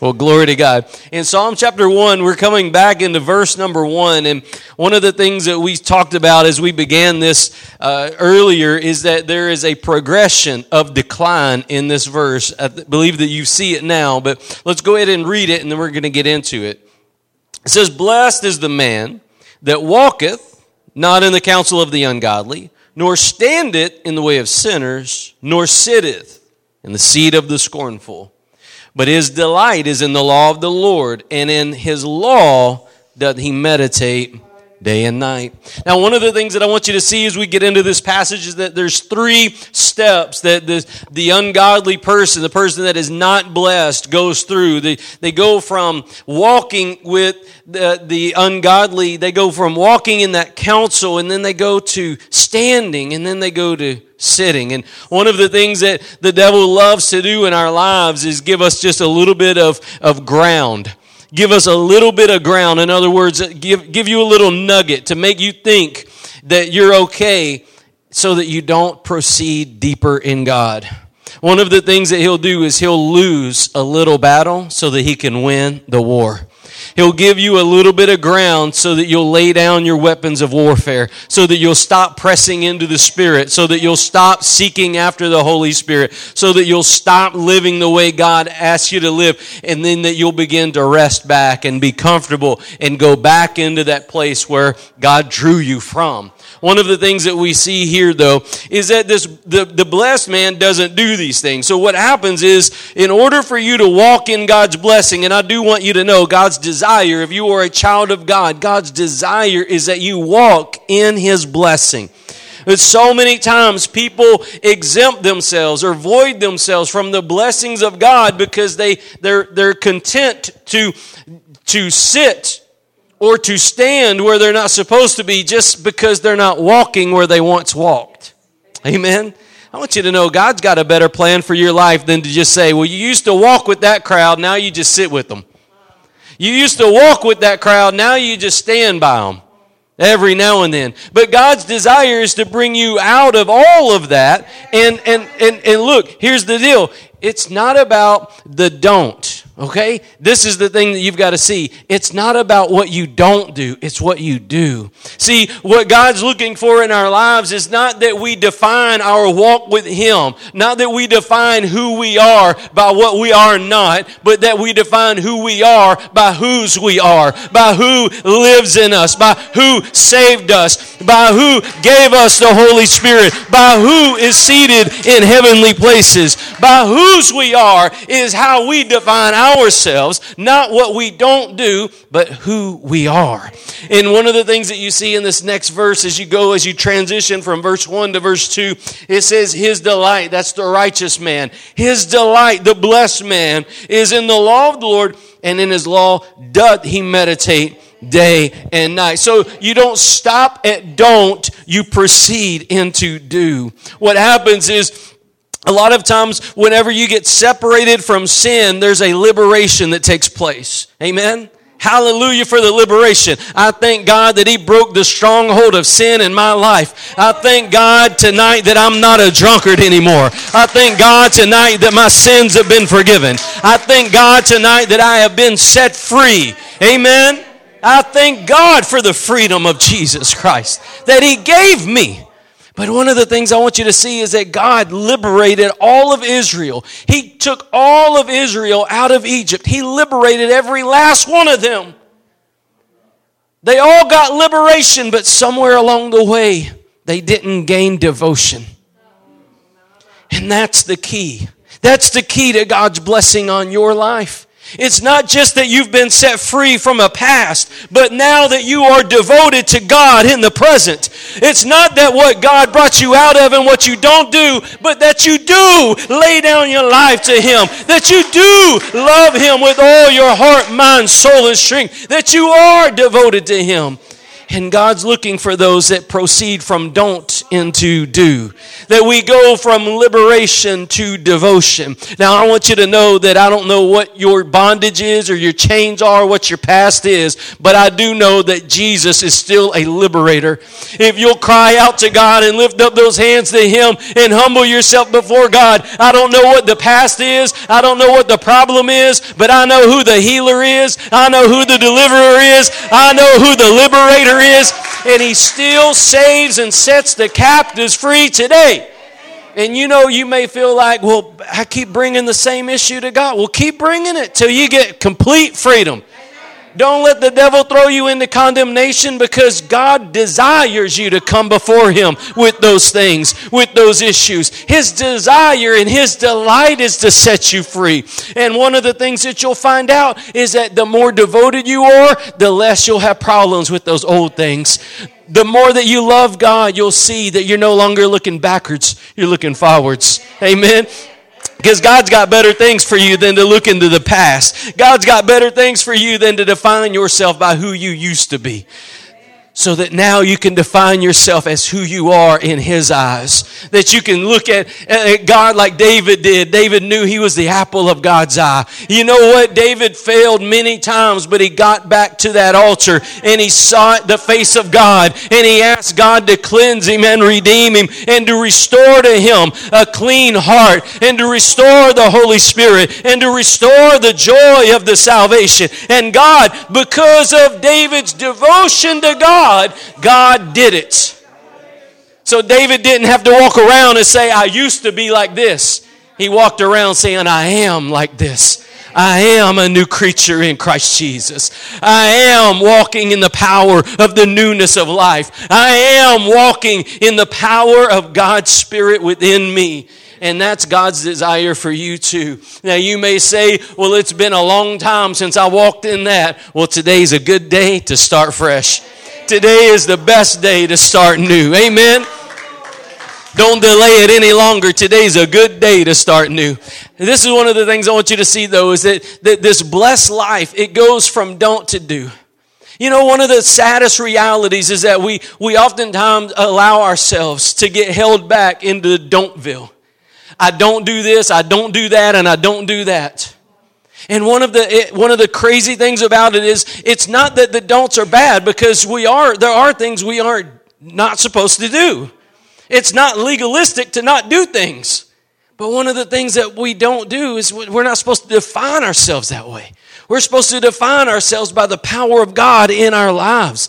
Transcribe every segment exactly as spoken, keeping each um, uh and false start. Well, glory to God. In Psalm chapter one, we're coming back into verse number one. And one of the things that we talked about as we began this uh, earlier is that there is a progression of decline in this verse. I believe that you see it now, but let's go ahead and read it, and then we're going to get into it. It says, "Blessed is the man that walketh not in the counsel of the ungodly, nor standeth in the way of sinners, nor sitteth in the seat of the scornful. But his delight is in the law of the Lord, and in his law doth he meditate day and night." Now, one of the things that I want you to see as we get into this passage is that there's three steps that the, the ungodly person, the person that is not blessed, goes through. They, they go from walking with the, the ungodly, they go from walking in that counsel, and then they go to standing, and then they go to sitting. And one of the things that the devil loves to do in our lives is give us just a little bit of, of ground. Give us a little bit of ground. In other words, give, give you a little nugget to make you think that you're okay so that you don't proceed deeper in God. One of the things that he'll do is he'll lose a little battle so that he can win the war. He'll give you a little bit of ground so that you'll lay down your weapons of warfare, so that you'll stop pressing into the Spirit, so that you'll stop seeking after the Holy Spirit, so that you'll stop living the way God asks you to live, and then that you'll begin to rest back and be comfortable and go back into that place where God drew you from. One of the things that we see here, though, is that this the, the blessed man doesn't do these things. So what happens is, in order for you to walk in God's blessing, and I do want you to know God's desire, if you are a child of God, God's desire is that you walk in his blessing. But so many times people exempt themselves or void themselves from the blessings of God because they, they're, they're content to, to sit or to stand where they're not supposed to be just because they're not walking where they once walked. Amen? I want you to know God's got a better plan for your life than to just say, well, you used to walk with that crowd, now you just sit with them. You used to walk with that crowd, now you just stand by them every now and then. But God's desire is to bring you out of all of that. And and and and look, here's the deal. It's not about the don't, okay? This is the thing that you've got to see. It's not about what you don't do. It's what you do. See, what God's looking for in our lives is not that we define our walk with him, not that we define who we are by what we are not, but that we define who we are by whose we are, by who lives in us, by who saved us, by who gave us the Holy Spirit, by who is seated in heavenly places, by who whose we are is how we define ourselves, not what we don't do, but who we are. And one of the things that you see in this next verse as you go, as you transition from verse one to verse two, it says his delight, that's the righteous man. His delight, the blessed man, is in the law of the Lord, and in his law doth he meditate day and night. So you don't stop at don't, you proceed into do. What happens is, a lot of times, whenever you get separated from sin, there's a liberation that takes place. Amen? Hallelujah for the liberation. I thank God that he broke the stronghold of sin in my life. I thank God tonight that I'm not a drunkard anymore. I thank God tonight that my sins have been forgiven. I thank God tonight that I have been set free. Amen? I thank God for the freedom of Jesus Christ that he gave me. But one of the things I want you to see is that God liberated all of Israel. He took all of Israel out of Egypt. He liberated every last one of them. They all got liberation, but somewhere along the way, they didn't gain devotion. And that's the key. That's the key to God's blessing on your life. It's not just that you've been set free from a past, but now that you are devoted to God in the present. It's not that what God brought you out of and what you don't do, but that you do lay down your life to him, that you do love him with all your heart, mind, soul, and strength, that you are devoted to him. And God's looking for those that proceed from don't into do. That we go from liberation to devotion. Now, I want you to know that I don't know what your bondage is or your chains are, what your past is, but I do know that Jesus is still a liberator. If you'll cry out to God and lift up those hands to Him and humble yourself before God, I don't know what the past is, I don't know what the problem is, but I know who the healer is, I know who the deliverer is, I know who the liberator is, and He still saves and sets the captives free today. And you know, you may feel like, well, I keep bringing the same issue to God. Well, keep bringing it till you get complete freedom. Don't let the devil throw you into condemnation, because God desires you to come before Him with those things, with those issues. His desire and His delight is to set you free. And one of the things that you'll find out is that the more devoted you are, the less you'll have problems with those old things. The more that you love God, you'll see that you're no longer looking backwards, you're looking forwards. Amen. Because God's got better things for you than to look into the past. God's got better things for you than to define yourself by who you used to be. So that now you can define yourself as who you are in His eyes. That you can look at, at God like David did. David knew he was the apple of God's eye. You know what? David failed many times, but he got back to that altar and he sought the face of God. And he asked God to cleanse him and redeem him and to restore to him a clean heart and to restore the Holy Spirit and to restore the joy of the salvation. And God, because of David's devotion to God, God, God did it. So David didn't have to walk around and say, I used to be like this. He walked around saying, I am like this. I am a new creature in Christ Jesus. I am walking in the power of the newness of life. I am walking in the power of God's Spirit within me. And that's God's desire for you too. Now you may say, well, it's been a long time since I walked in that. Well, today's a good day to start fresh. Today is the best day to start new. Amen. Don't delay it any longer. Today's a good day to start new. This is one of the things I want you to see, though, is that, that this blessed life, it goes from don't to do. You know, one of the saddest realities is that we, we oftentimes allow ourselves to get held back into don'tville. I don't do this, I don't do that, and I don't do that. And one of the one of the crazy things about it is, it's not that the don'ts are bad, because we are there are things we are not supposed to do. It's not legalistic to not do things. But one of the things that we don't do is we're not supposed to define ourselves that way. We're supposed to define ourselves by the power of God in our lives.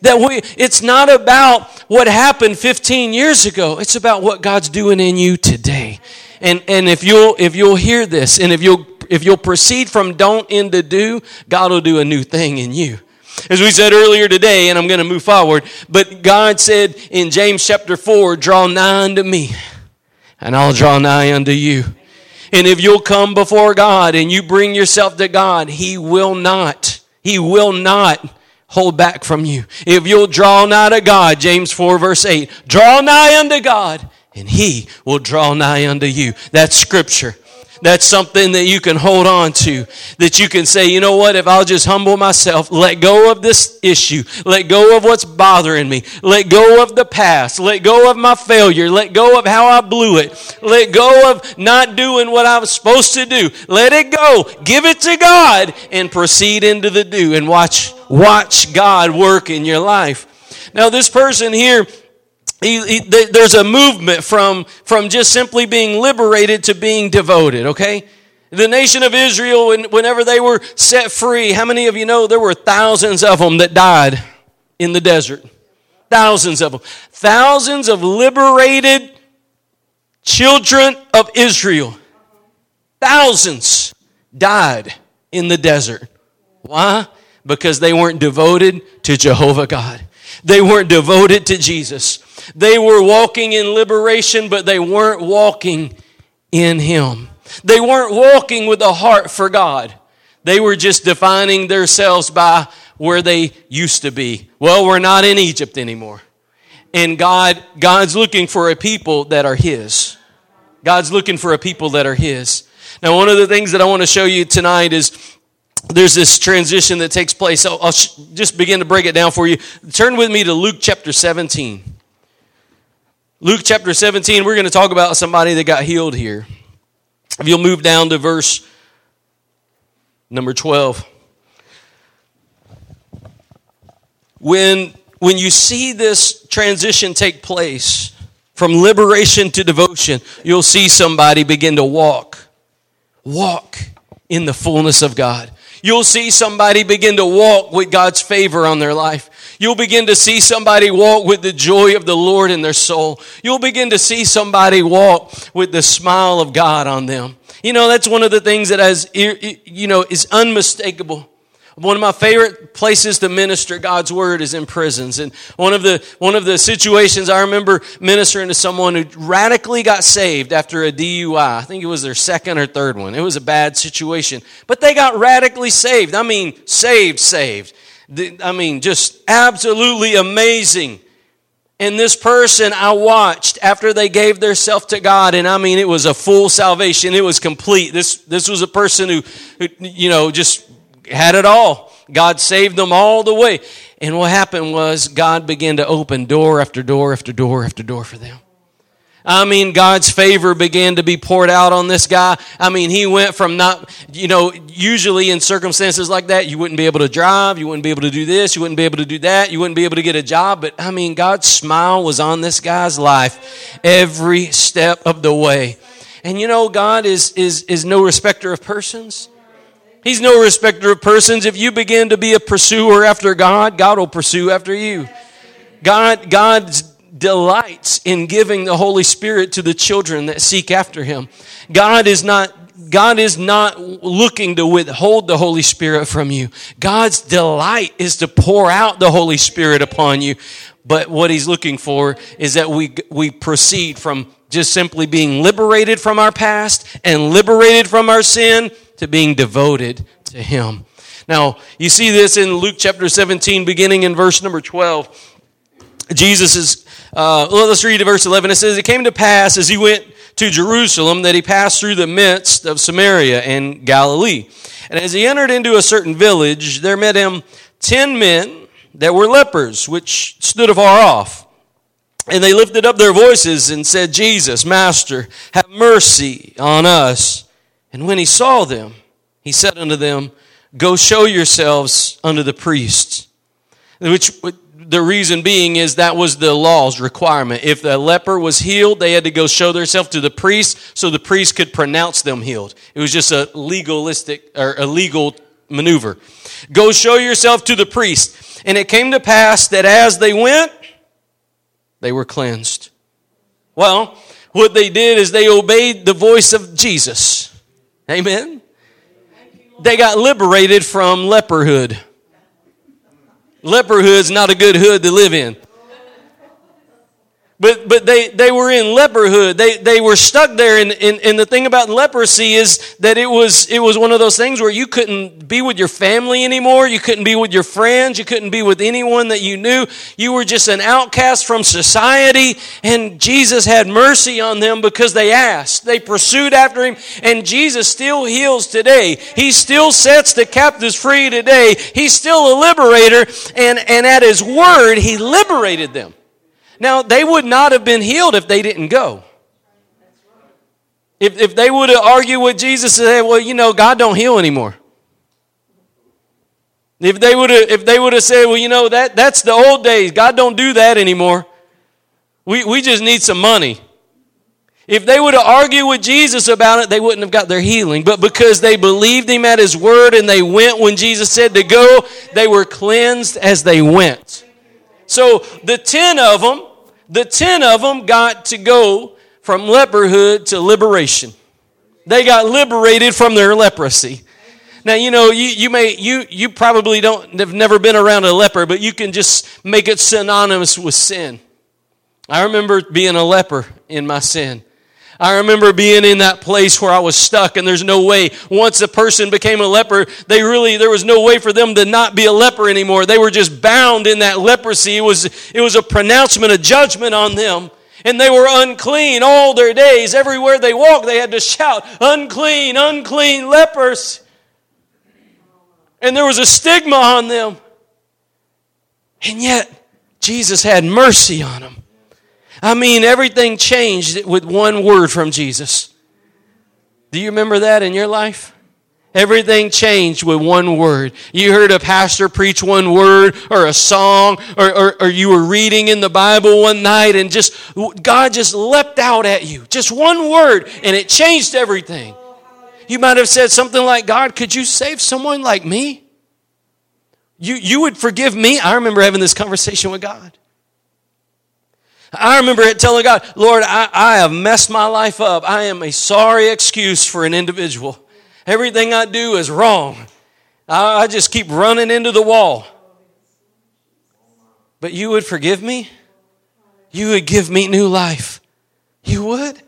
That we it's not about what happened fifteen years ago. It's about what God's doing in you today. And and if you'll if you'll hear this, and if you'll If you'll proceed from don't into do, God will do a new thing in you. As we said earlier today, and I'm going to move forward, but God said in James chapter four, draw nigh unto me, and I'll draw nigh unto you. And if you'll come before God and you bring yourself to God, He will not, He will not hold back from you. If you'll draw nigh to God, James four verse eight, draw nigh unto God, and He will draw nigh unto you. That's scripture. That's something that you can hold on to, that you can say, you know what, if I'll just humble myself, let go of this issue, let go of what's bothering me, let go of the past, let go of my failure, let go of how I blew it, let go of not doing what I was supposed to do, let it go, give it to God, and proceed into the do, and watch, watch God work in your life. Now this person here, He, he, there's a movement from, from just simply being liberated to being devoted, okay? The nation of Israel, whenever they were set free, how many of you know there were thousands of them that died in the desert? Thousands of them. Thousands of liberated children of Israel. Thousands died in the desert. Why? Because they weren't devoted to Jehovah God. They weren't devoted to Jesus. They were walking in liberation, but they weren't walking in Him. They weren't walking with a heart for God. They were just defining themselves by where they used to be. Well, we're not in Egypt anymore. And God, God's looking for a people that are His. God's looking for a people that are His. Now, one of the things that I want to show you tonight is there's this transition that takes place. So I'll sh- just begin to break it down for you. Turn with me to Luke chapter seventeen. Luke chapter seventeen, we're going to talk about somebody that got healed here. If you'll move down to verse number twelve. When, when you see this transition take place from liberation to devotion, you'll see somebody begin to walk, walk in the fullness of God. You'll see somebody begin to walk with God's favor on their life. You'll begin to see somebody walk with the joy of the Lord in their soul. You'll begin to see somebody walk with the smile of God on them. You know, that's one of the things that has, you know, is unmistakable. One of my favorite places to minister God's word is in prisons. And one of the one of the situations I remember ministering to someone who radically got saved after a D U I. I think it was their second or third one. It was a bad situation. But they got radically saved. I mean, saved, saved. I mean, just absolutely amazing. And this person I watched after they gave themselves to God, and I mean, it was a full salvation. It was complete. This this was a person who, who you know, just... had it all. God saved them all the way. And what happened was God began to open door after door after door after door for them. I mean, God's favor began to be poured out on this guy. I mean, he went from not, you know, usually in circumstances like that, you wouldn't be able to drive, you wouldn't be able to do this, you wouldn't be able to do that, you wouldn't be able to get a job. But I mean, God's smile was on this guy's life every step of the way. And you know, God is is is no respecter of persons. He's no respecter of persons. If you begin to be a pursuer after God, God will pursue after you. God, God delights in giving the Holy Spirit to the children that seek after Him. God is not, God is not looking to withhold the Holy Spirit from you. God's delight is to pour out the Holy Spirit upon you. But what He's looking for is that we we proceed from just simply being liberated from our past and liberated from our sin to being devoted to Him. Now, you see this in Luke chapter seventeen, beginning in verse number twelve. Jesus is, uh, well, let's read to verse eleven. It says, "It came to pass as He went to Jerusalem that He passed through the midst of Samaria and Galilee. And as He entered into a certain village, there met Him ten men that were lepers, which stood afar off. And they lifted up their voices and said, 'Jesus, Master, have mercy on us.' And when He saw them, He said unto them, 'Go show yourselves unto the priests.'" Which the reason being is that was the law's requirement. If the leper was healed, they had to go show themselves to the priest so the priest could pronounce them healed. It was just a legalistic or a legal maneuver. "Go show yourself to the priest. And it came to pass that as they went, they were cleansed." Well, what they did is they obeyed the voice of Jesus. Amen. They got liberated from leperhood. Leperhood's not a good hood to live in. But but they, they were in leperhood. They they were stuck there. And, and, and the thing about leprosy is that it was it was one of those things where you couldn't be with your family anymore. You couldn't be with your friends. You couldn't be with anyone that you knew. You were just an outcast from society. And Jesus had mercy on them because they asked. They pursued after Him. And Jesus still heals today. He still sets the captives free today. He's still a liberator. And, and at His word, He liberated them. Now, they would not have been healed if they didn't go. If if they would have argued with Jesus and said, "Well, you know, God don't heal anymore." If they would have if they would have said, "Well, you know, that that's the old days. God don't do that anymore. We we just need some money." If they would have argued with Jesus about it, they wouldn't have got their healing. But because they believed Him at His word and they went when Jesus said to go, they were cleansed as they went. So the ten of them, the ten of them got to go from leperhood to liberation. They got liberated from their leprosy. Now, you know, you, you may, you, you probably don't have never been around a leper, but you can just make it synonymous with sin. I remember being a leper in my sin. I remember being in that place where I was stuck and there's no way. Once a person became a leper, they really, there was no way for them to not be a leper anymore. They were just bound in that leprosy. It was, it was a pronouncement, a judgment on them. And they were unclean all their days. Everywhere they walked, they had to shout, "Unclean, unclean lepers." and there was a stigma on them. And yet, Jesus had mercy on them. I mean, everything changed with one word from Jesus. Do you remember that in your life? Everything changed with one word. You heard a pastor preach one word or a song, or, or, or you were reading in the Bible one night and just God just leapt out at you. Just one word, and it changed everything. You might have said something like, God, could you save someone like me? You, you would forgive me? I remember having this conversation with God. I remember telling God, Lord, I, I have messed my life up. I am a sorry excuse for an individual. Everything I do is wrong. I, I just keep running into the wall. But you would forgive me? You would give me new life. You would?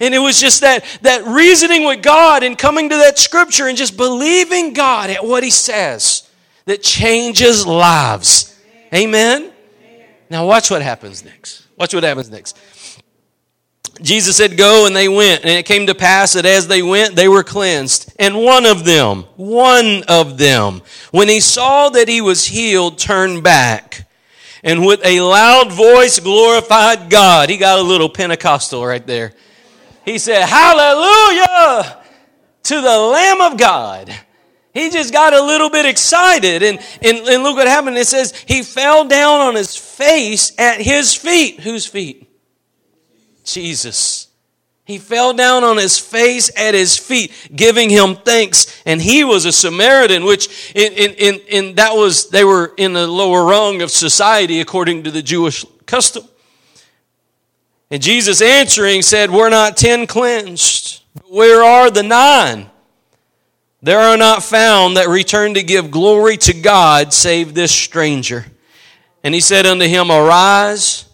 And it was just that, that reasoning with God and coming to that scripture and just believing God at what He says that changes lives. Amen? Amen. Now watch what happens next. Watch what happens next. Jesus said, go, and they went. And it came to pass that as they went, they were cleansed. And one of them, one of them, when he saw that he was healed, turned back. And with a loud voice glorified God. He got a little Pentecostal right there. He said, hallelujah to the Lamb of God. He just got a little bit excited. And, and, and look what happened. It says he fell down on his face at his feet. Whose feet? Jesus. He fell down on his face at his feet, giving him thanks. And he was a Samaritan, which in, in, in, in that was, they were in the lower rung of society according to the Jewish custom. And Jesus answering said, we're not ten cleansed. Where are the nine? There are not found that return to give glory to God save this stranger. And he said unto him, arise,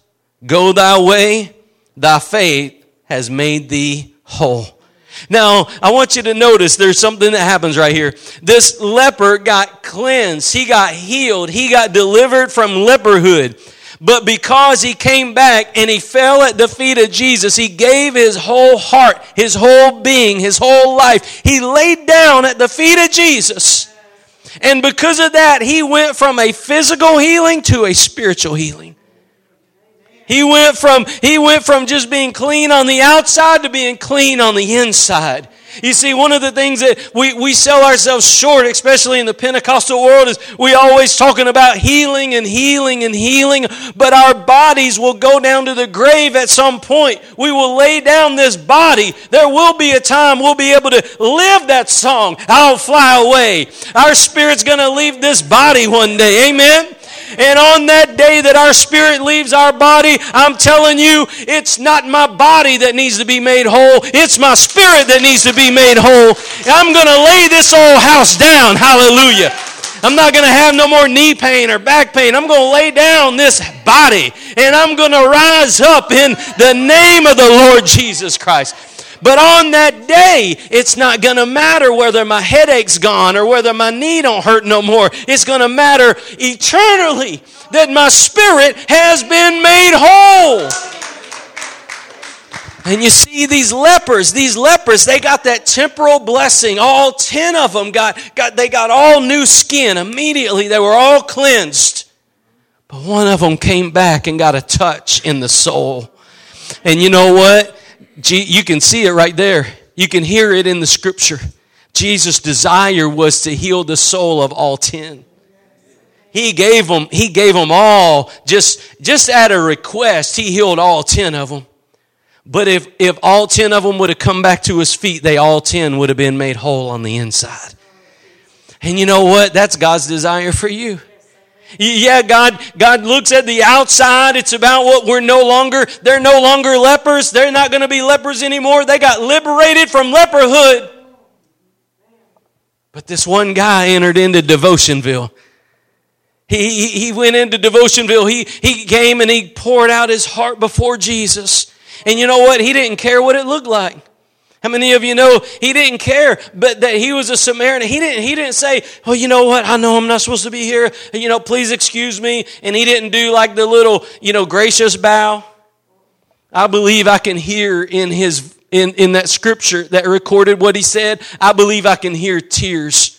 go thy way, thy faith has made thee whole. Now, I want you to notice there's something that happens right here. This leper got cleansed. He got healed. He got delivered from leperhood. But because he came back and he fell at the feet of Jesus, he gave his whole heart, his whole being, his whole life. He laid down at the feet of Jesus. And because of that, he went from a physical healing to a spiritual healing. He went from, he went from just being clean on the outside to being clean on the inside. You see, one of the things that we, we sell ourselves short, especially in the Pentecostal world, is we always talking about healing and healing and healing, but our bodies will go down to the grave at some point. We will lay down this body. There will be a time we'll be able to live that song, I'll fly away. Our spirit's going to leave this body one day, amen? And on that day that our spirit leaves our body, I'm telling you, it's not my body that needs to be made whole. It's my spirit that needs to be made whole. I'm going to lay this old house down. Hallelujah. I'm not going to have no more knee pain or back pain. I'm going to lay down this body, and I'm going to rise up in the name of the Lord Jesus Christ. But on that day, it's not going to matter whether my headache's gone or whether my knee don't hurt no more. It's going to matter eternally that my spirit has been made whole. And you see these lepers, these lepers, they got that temporal blessing. All ten of them got, got they got all new skin. Immediately they were all cleansed. But one of them came back and got a touch in the soul. And you know what? You can see it right there. You can hear it in the scripture. Jesus' desire was to heal the soul of all ten. He gave them, he gave them all, just, just at a request, he healed all ten of them. But if, if all ten of them would have come back to his feet, they all ten would have been made whole on the inside. And you know what? That's God's desire for you. Yeah, God, God looks at the outside. It's about what we're no longer, they're no longer lepers. They're not going to be lepers anymore. They got liberated from leperhood. But this one guy entered into Devotionville. He, he, he went into Devotionville. He, he came and he poured out his heart before Jesus. And you know what? He didn't care what it looked like. How many of you know he didn't care, but that he was a Samaritan? He didn't, he didn't say, oh, you know what? I know I'm not supposed to be here. You know, please excuse me. And he didn't do like the little, you know, gracious bow. I believe I can hear in his, in, in that scripture that recorded what he said. I believe I can hear tears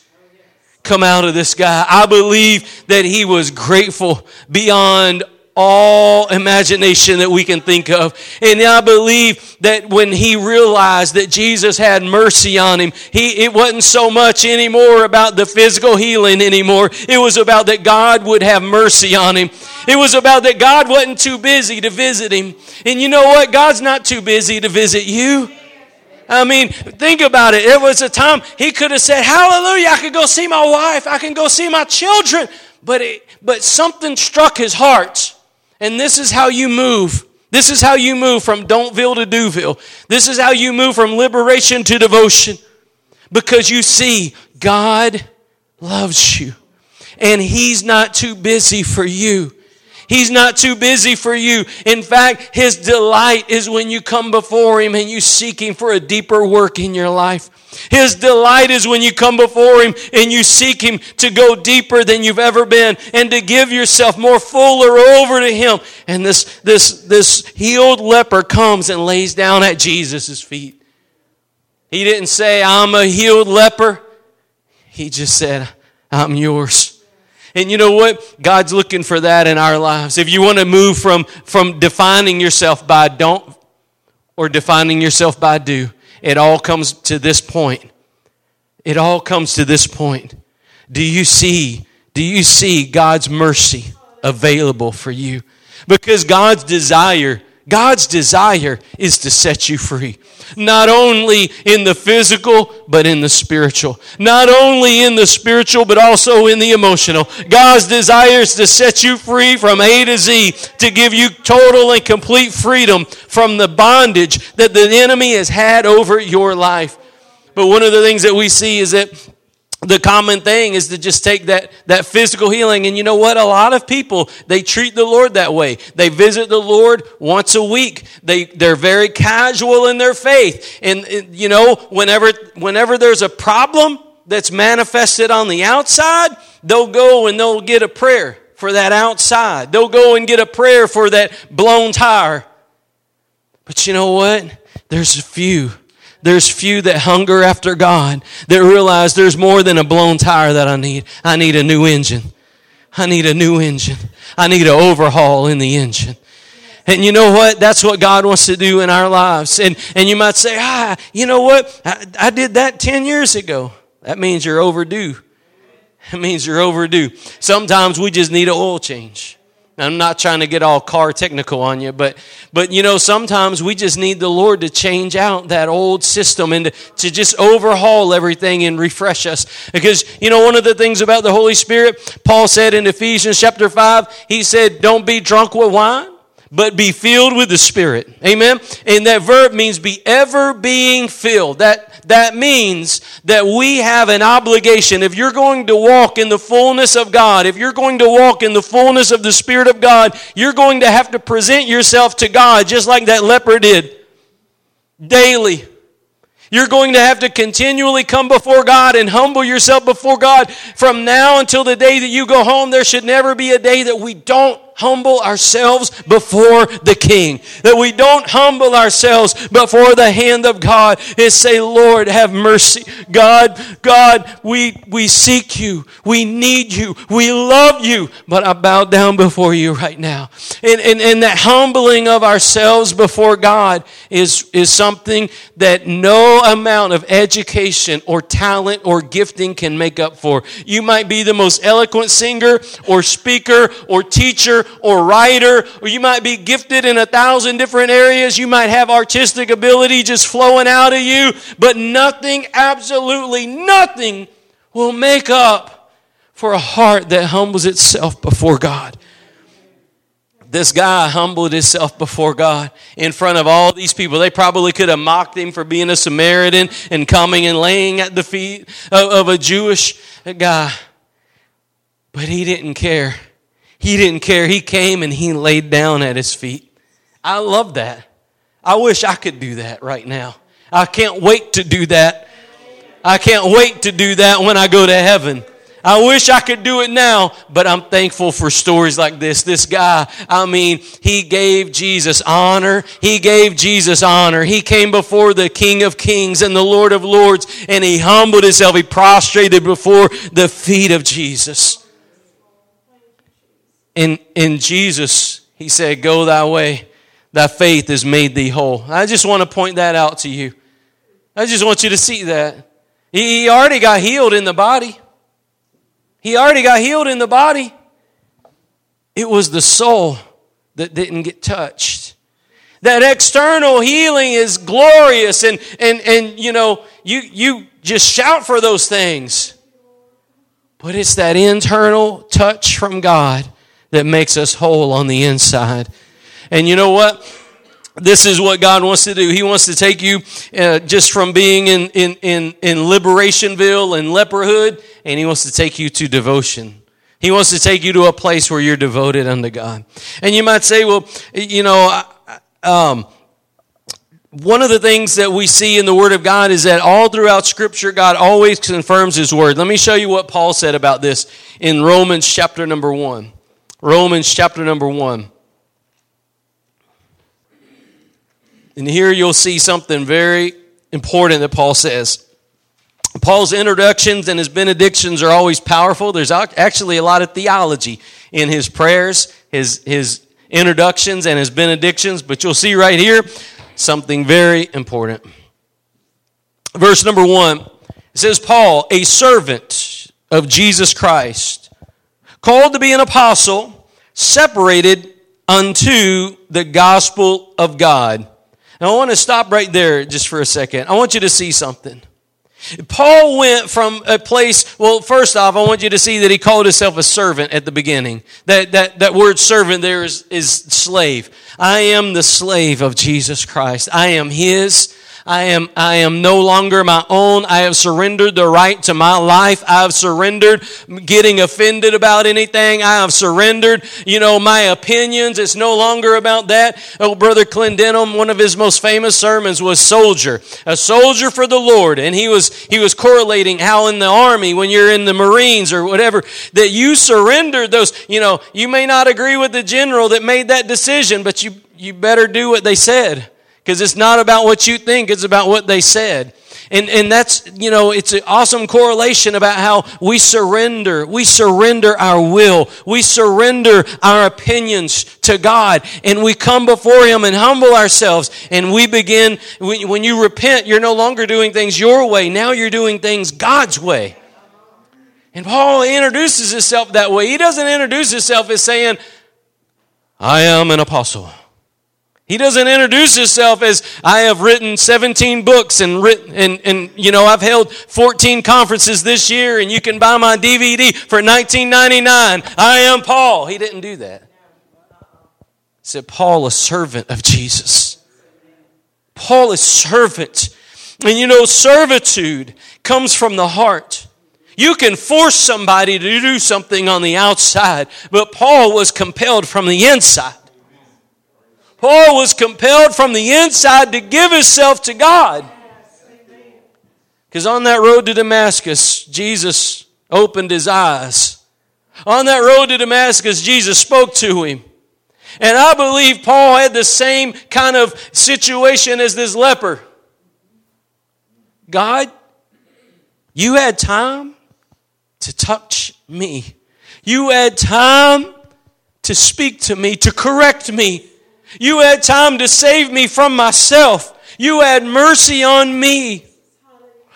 come out of this guy. I believe that he was grateful beyond all imagination that we can think of. And I believe that when he realized that Jesus had mercy on him, he it wasn't so much anymore about the physical healing anymore. It was about that God would have mercy on him. It was about that God wasn't too busy to visit him. And you know what? God's not too busy to visit you. I mean, think about it. There was a time he could have said, hallelujah, I can go see my wife. I can go see my children. But it, but something struck his heart. And this is how you move. This is how you move from Don'tville to Duville. This is how you move from liberation to devotion. Because you see, God loves you. And he's not too busy for you. He's not too busy for you. In fact, his delight is when you come before him and you seek him for a deeper work in your life. His delight is when you come before him and you seek him to go deeper than you've ever been and to give yourself more fuller over to him. And this, this, this healed leper comes and lays down at Jesus' feet. He didn't say, I'm a healed leper. He just said, I'm yours. And you know what? God's looking for that in our lives. If you want to move from, from defining yourself by don't or defining yourself by do, it all comes to this point. It all comes to this point. Do you see, do you see God's mercy available for you? Because God's desire, God's desire is to set you free. Not only in the physical, but in the spiritual. Not only in the spiritual, but also in the emotional. God's desire is to set you free from A to Z, to give you total and complete freedom from the bondage that the enemy has had over your life. But one of the things that we see is that the common thing is to just take that, that physical healing. And you know what? A lot of people, they treat the Lord that way. They visit the Lord once a week. They, they're very casual in their faith. And, and you know, whenever, whenever there's a problem that's manifested on the outside, they'll go and they'll get a prayer for that outside. They'll go and get a prayer for that blown tire. But you know what? There's a few. There's few that hunger after God that realize there's more than a blown tire that I need. I need a new engine. I need a new engine. I need an overhaul in the engine. And you know what? That's what God wants to do in our lives. And and you might say, ah, you know what? I, I did that ten years ago. That means you're overdue. That means you're overdue. Sometimes we just need an oil change. I'm not trying to get all car technical on you, but but you know, sometimes we just need the Lord to change out that old system and to, to just overhaul everything and refresh us. Because, you know, one of the things about the Holy Spirit, Paul said in Ephesians chapter five, he said, don't be drunk with wine, but be filled with the Spirit. Amen? And that verb means be ever being filled. That, that means that we have an obligation. If you're going to walk in the fullness of God, if you're going to walk in the fullness of the Spirit of God, you're going to have to present yourself to God just like that leper did. Daily. You're going to have to continually come before God and humble yourself before God. From now until the day that you go home, there should never be a day that we don't humble ourselves before the King. That we don't humble ourselves before the hand of God and say, Lord, have mercy. God, God, we, we seek you. We need you. We love you. But I bow down before you right now. And, and, and that humbling of ourselves before God is, is something that no amount of education or talent or gifting can make up for. You might be the most eloquent singer or speaker or teacher or writer, or you might be gifted in a thousand different areas. You might have artistic ability just flowing out of you, but nothing, absolutely nothing will make up for a heart that humbles itself before God. This guy humbled himself before God in front of all these people. They probably could have mocked him for being a Samaritan and coming and laying at the feet of, of a Jewish guy. But he didn't care. He didn't care. He came and he laid down at his feet. I love that. I wish I could do that right now. I can't wait to do that. I can't wait to do that when I go to heaven. I wish I could do it now, but I'm thankful for stories like this. This guy, I mean, he gave Jesus honor. He gave Jesus honor. He came before the King of Kings and the Lord of Lords, and he humbled himself. He prostrated before the feet of Jesus. And in Jesus, he said, "Go thy way. Thy faith has made thee whole." I just want to point that out to you. I just want you to see that. He already got healed in the body. He already got healed in the body. It was the soul that didn't get touched. That external healing is glorious, and and and you know, you you just shout for those things. But it's that internal touch from God that makes us whole on the inside. And you know what? This is what God wants to do. He wants to take you uh, just from being in, in, in, in Liberationville and leperhood, and he wants to take you to devotion. He wants to take you to a place where you're devoted unto God. And you might say, well, you know, um, one of the things that we see in the Word of God is that all throughout Scripture, God always confirms His Word. Let me show you what Paul said about this in Romans chapter number one. Romans chapter number one. And here you'll see something very important that Paul says. Paul's introductions and his benedictions are always powerful. There's actually a lot of theology in his prayers, his, his introductions, and his benedictions. But you'll see right here something very important. Verse number one, it says, "Paul, a servant of Jesus Christ, called to be an apostle, separated unto the gospel of God." Now, I want to stop right there just for a second. I want you to see something. Paul went from a place, well, first off, I want you to see that he called himself a servant at the beginning. That that that word servant there is, is slave. I am the slave of Jesus Christ. I am his. I am I am no longer my own. I have surrendered the right to my life. I have surrendered getting offended about anything. I have surrendered, you know, my opinions. It's no longer about that. Oh, Brother Clendenham, one of his most famous sermons was "Soldier," a soldier for the Lord, and he was he was correlating how in the army, when you're in the Marines or whatever, that you surrender those. You know, you may not agree with the general that made that decision, but you you better do what they said. Because it's not about what you think, it's about what they said. And and that's, you know, it's an awesome correlation about how we surrender. We surrender our will. We surrender our opinions to God. And we come before Him and humble ourselves. And we begin, when, when you repent, you're no longer doing things your way. Now you're doing things God's way. And Paul introduces himself that way. He doesn't introduce himself as saying, "I am an apostle." He doesn't introduce himself as, "I have written seventeen books and written, and, and you know, I've held fourteen conferences this year, and you can buy my D V D for nineteen ninety-nine. I am Paul." He didn't do that. He said, "Paul, a servant of Jesus." Paul is servant. And you know, servitude comes from the heart. You can force somebody to do something on the outside, but Paul was compelled from the inside. Paul was compelled from the inside to give himself to God. Because on that road to Damascus, Jesus opened his eyes. On that road to Damascus, Jesus spoke to him. And I believe Paul had the same kind of situation as this leper. "God, you had time to touch me. You had time to speak to me, to correct me. You had time to save me from myself. You had mercy on me."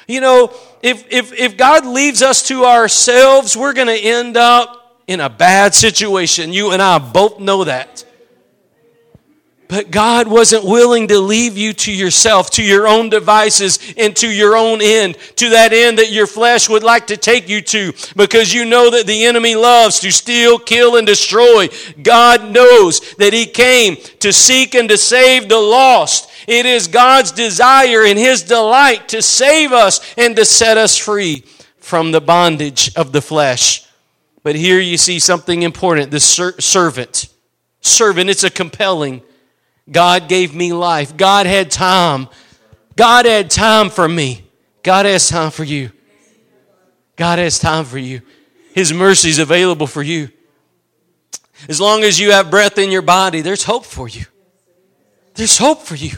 You know, if if if God leaves us to ourselves, we're going to end up in a bad situation. You and I both know that. But God wasn't willing to leave you to yourself, to your own devices, and to your own end, to that end that your flesh would like to take you to, because you know that the enemy loves to steal, kill, and destroy. God knows that He came to seek and to save the lost. It is God's desire and His delight to save us and to set us free from the bondage of the flesh. But here you see something important, the ser- servant. Servant, it's a compelling. God gave me life. God had time. God had time for me. God has time for you. God has time for you. His mercy is available for you. As long as you have breath in your body, there's hope for you. There's hope for you.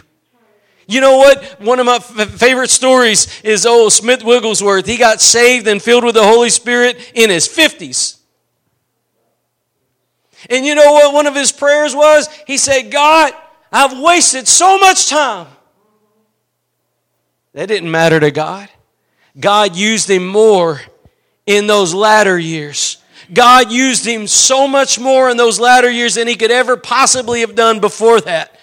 You know what? One of my f- favorite stories is old Smith Wigglesworth. He got saved and filled with the Holy Spirit in his fifties. And you know what one of his prayers was? He said, God, I've wasted so much time. That didn't matter to God. God used him more in those latter years. God used him so much more in those latter years than he could ever possibly have done before that.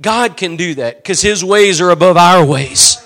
God can do that because His ways are above our ways.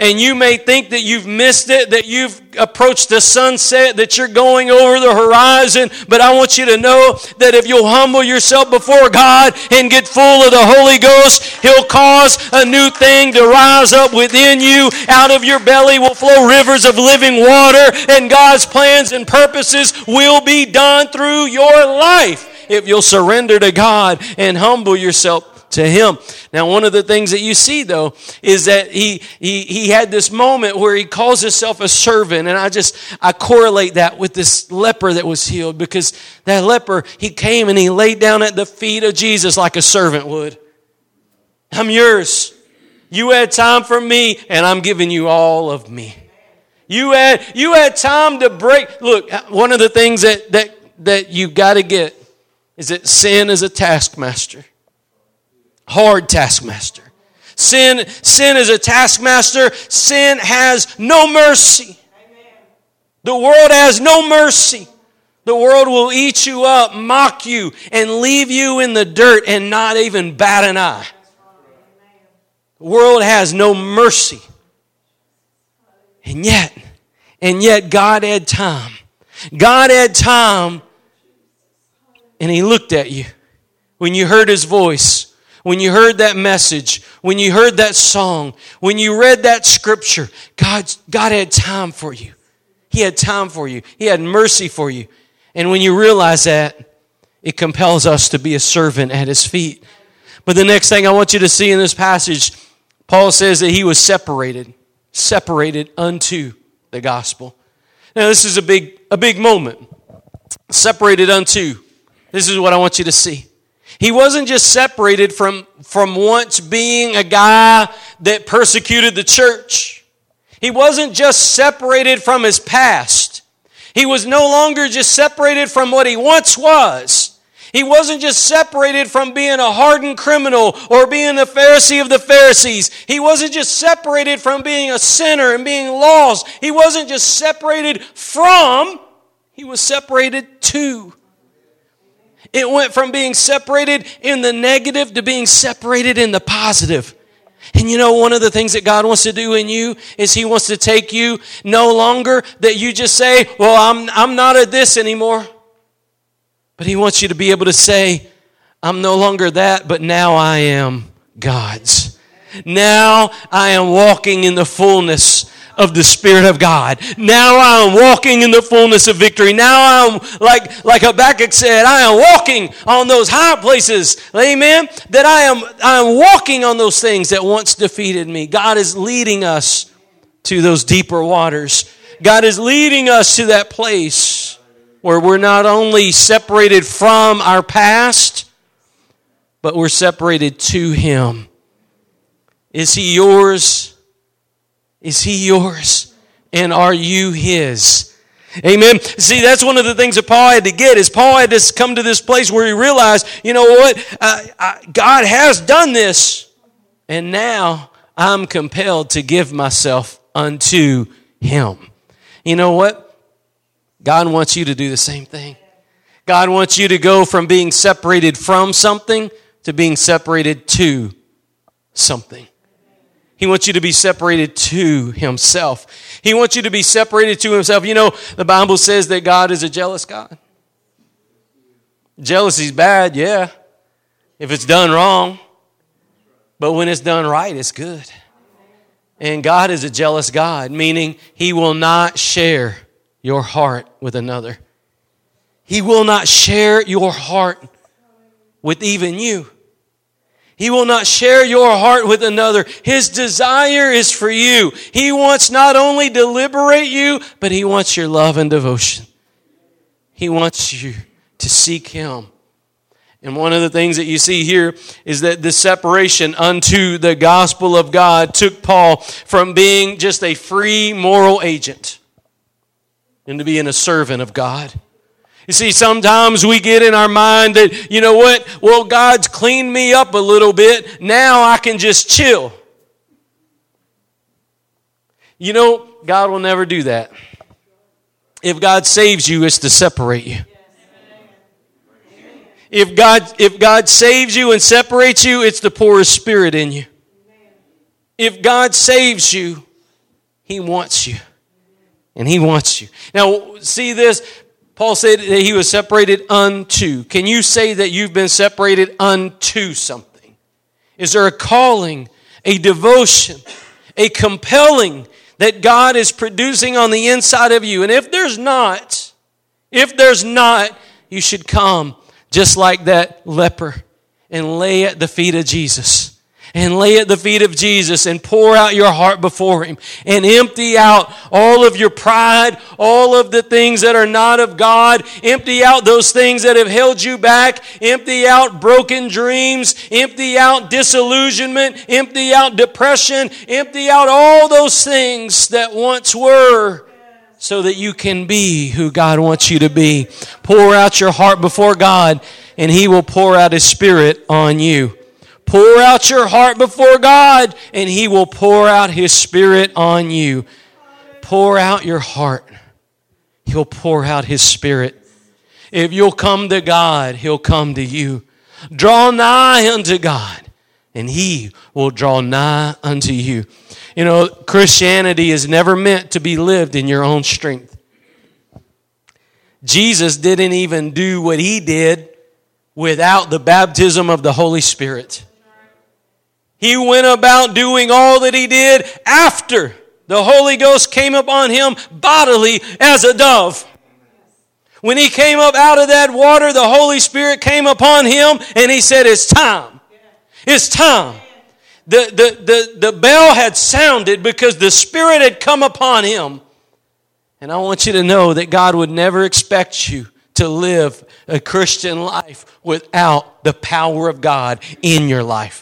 And you may think that you've missed it, that you've approached the sunset, that you're going over the horizon, but I want you to know that if you'll humble yourself before God and get full of the Holy Ghost, He'll cause a new thing to rise up within you. Out of your belly will flow rivers of living water, and God's plans and purposes will be done through your life if you'll surrender to God and humble yourself to Him. Now, one of the things that you see, though, is that he he he had this moment where he calls himself a servant, and I just I correlate that with this leper that was healed, because that leper, he came and he laid down at the feet of Jesus like a servant would. I'm yours. You had time for me, and I'm giving you all of me. You had you had time to break. Look, one of the things that that that you got to get is that sin is a taskmaster. Hard taskmaster. Sin, sin is a taskmaster. Sin has no mercy. Amen. The world has no mercy. The world will eat you up, mock you, and leave you in the dirt and not even bat an eye. The world has no mercy. And yet, and yet God had time. God had time, and He looked at you. When you heard His voice, when you heard that message, when you heard that song, when you read that scripture, God, God had time for you. He had time for you. He had mercy for you. And when you realize that, it compels us to be a servant at His feet. But the next thing I want you to see in this passage, Paul says that he was separated, separated unto the gospel. Now, this is a big, a big moment. Separated unto. This is what I want you to see. He wasn't just separated from, from once being a guy that persecuted the church. He wasn't just separated from his past. He was no longer just separated from what he once was. He wasn't just separated from being a hardened criminal or being the Pharisee of the Pharisees. He wasn't just separated from being a sinner and being lost. He wasn't just separated from, he was separated to. It went from being separated in the negative to being separated in the positive. And you know, one of the things that God wants to do in you is He wants to take you no longer that you just say, well, I'm I'm not at this anymore. But He wants you to be able to say, I'm no longer that, but now I am God's. Now I am walking in the fullness of the Spirit of God. Now I am walking in the fullness of victory. Now I am, like, like Habakkuk said, I am walking on those high places. Amen? That I am, I am walking on those things that once defeated me. God is leading us to those deeper waters. God is leading us to that place where we're not only separated from our past, but we're separated to Him. Is He yours? Is He yours? And are you His? Amen. See, that's one of the things that Paul had to get, is Paul had to come to this place where he realized, you know what, I, I, God has done this, and now I'm compelled to give myself unto Him. You know what? God wants you to do the same thing. God wants you to go from being separated from something to being separated to something. He wants you to be separated to Himself. He wants you to be separated to Himself. You know, the Bible says that God is a jealous God. Jealousy's bad, yeah, if it's done wrong. But when it's done right, it's good. And God is a jealous God, meaning He will not share your heart with another. He will not share your heart with even you. He will not share your heart with another. His desire is for you. He wants not only to liberate you, but He wants your love and devotion. He wants you to seek Him. And one of the things that you see here is that the separation unto the gospel of God took Paul from being just a free moral agent and to being a servant of God. You see, sometimes we get in our mind that, you know what, well, God's cleaned me up a little bit. Now I can just chill. You know, God will never do that. If God saves you, it's to separate you. If God, if God saves you and separates you, it's to pour His Spirit in you. If God saves you, He wants you. And He wants you. Now, see this? Paul said that he was separated unto. Can you say that you've been separated unto something? Is there a calling, a devotion, a compelling that God is producing on the inside of you? And if there's not, if there's not, you should come just like that leper and lay at the feet of Jesus. And lay at the feet of Jesus and pour out your heart before Him and empty out all of your pride, all of the things that are not of God. Empty out those things that have held you back. Empty out broken dreams. Empty out disillusionment. Empty out depression. Empty out all those things that once were, so that you can be who God wants you to be. Pour out your heart before God, and He will pour out His Spirit on you. Pour out your heart before God, and He will pour out His Spirit on you. Pour out your heart. He'll pour out His Spirit. If you'll come to God, He'll come to you. Draw nigh unto God, and He will draw nigh unto you. You know, Christianity is never meant to be lived in your own strength. Jesus didn't even do what He did without the baptism of the Holy Spirit. He went about doing all that He did after the Holy Ghost came upon Him bodily as a dove. When He came up out of that water, the Holy Spirit came upon Him and He said, it's time. It's time. The, the, the, the bell had sounded because the Spirit had come upon Him. And I want you to know that God would never expect you to live a Christian life without the power of God in your life.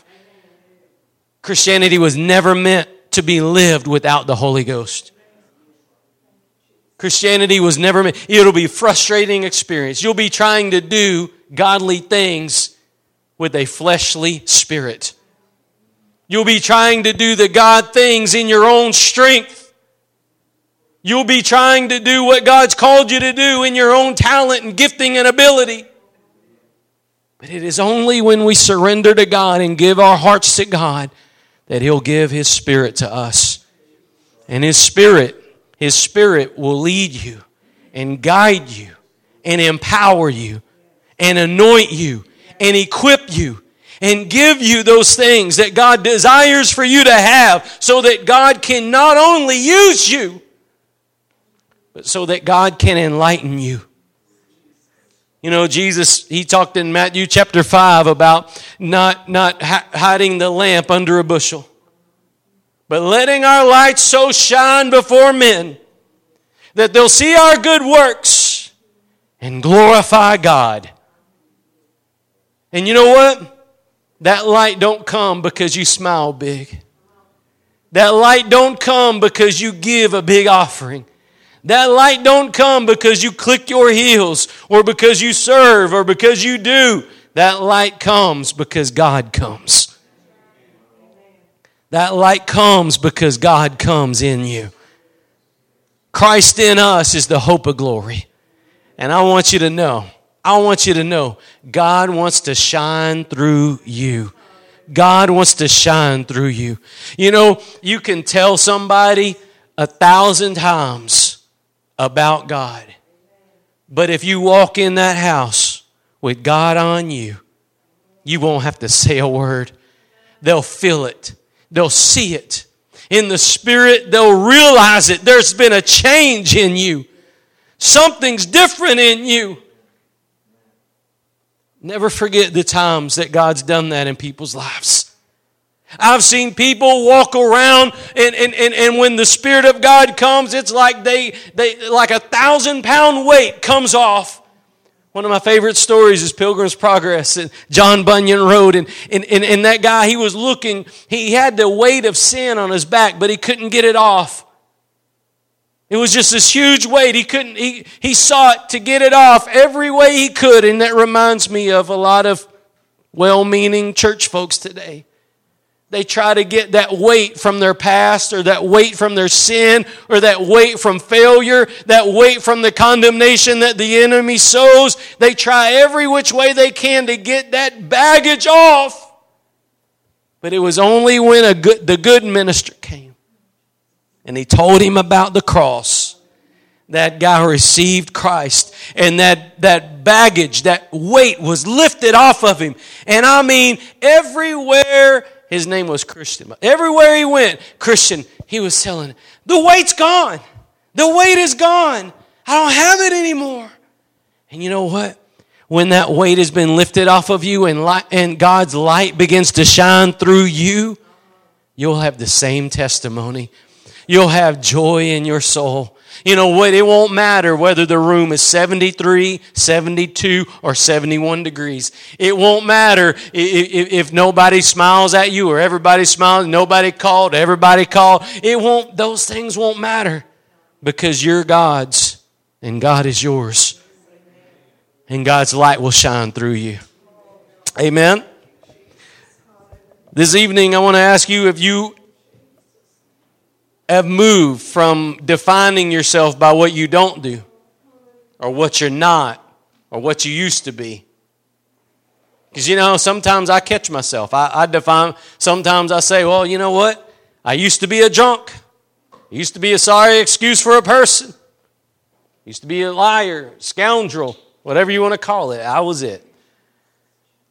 Christianity was never meant to be lived without the Holy Ghost. Christianity was never meant. It'll be a frustrating experience. You'll be trying to do godly things with a fleshly spirit. You'll be trying to do the God things in your own strength. You'll be trying to do what God's called you to do in your own talent and gifting and ability. But it is only when we surrender to God and give our hearts to God that He'll give His Spirit to us. And His Spirit, His Spirit will lead you and guide you and empower you and anoint you and equip you and give you those things that God desires for you to have, so that God can not only use you, but so that God can enlighten you. You know, Jesus, He talked in Matthew chapter five about not, not hiding the lamp under a bushel, but letting our light so shine before men that they'll see our good works and glorify God. And you know what? That light don't come because you smile big. That light don't come because you give a big offering. That light don't come because you click your heels or because you serve or because you do. That light comes because God comes. That light comes because God comes in you. Christ in us is the hope of glory. And I want you to know, I want you to know, God wants to shine through you. God wants to shine through you. You know, you can tell somebody a thousand times about God, but if you walk in that house with God on you, you won't have to say a word. They'll feel it. They'll see it. In the Spirit, they'll realize it. There's been a change in you. Something's different in you. Never forget the times that God's done that in people's lives. I've seen people walk around, and, and, and, and when the Spirit of God comes, it's like they, they like a thousand pound weight comes off, One of my favorite stories is Pilgrim's Progress and John Bunyan Road. And, and, and, and that guy, he was looking, he had the weight of sin on his back, but he couldn't get it off. It was just this huge weight. He couldn't, he, he sought to get it off every way he could. And that reminds me of a lot of well-meaning church folks today. They try to get that weight from their past, or that weight from their sin, or that weight from failure, that weight from the condemnation that the enemy sows. They try every which way they can to get that baggage off. But it was only when a good, the good minister came and he told him about the cross, that guy received Christ, and that, that baggage, that weight was lifted off of him. And I mean, everywhere his name was Christian. Everywhere he went, Christian, he was telling it. The weight's gone. The weight is gone. I don't have it anymore. And you know what? When that weight has been lifted off of you and light, and God's light begins to shine through you, you'll have the same testimony. You'll have joy in your soul. You know what? It won't matter whether the room is seventy-three, seventy-two, or seventy-one degrees. It won't matter if, if, if nobody smiles at you, or everybody smiles, nobody called, everybody called. It won't, those things won't matter, because you're God's and God is yours. And God's light will shine through you. Amen. This evening I want to ask you if you have moved from defining yourself by what you don't do, or what you're not, or what you used to be. Because, you know, sometimes I catch myself. I, I define, sometimes I say, well, you know what? I used to be a drunk. I used to be a sorry excuse for a person. I used to be a liar, scoundrel, whatever you want to call it. I was it.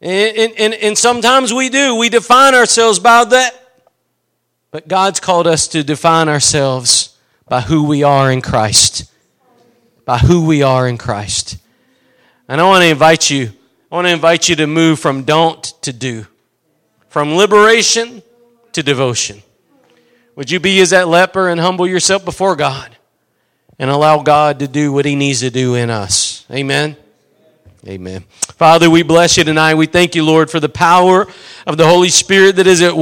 And, and, and, and sometimes we do. We define ourselves by that. But God's called us to define ourselves by who we are in Christ. By who we are in Christ. And I want to invite you, I want to invite you to move from don't to do. From liberation to devotion. Would you be as that leper and humble yourself before God and allow God to do what He needs to do in us? Amen. Amen. Father, we bless you tonight. We thank you, Lord, for the power of the Holy Spirit that is at work.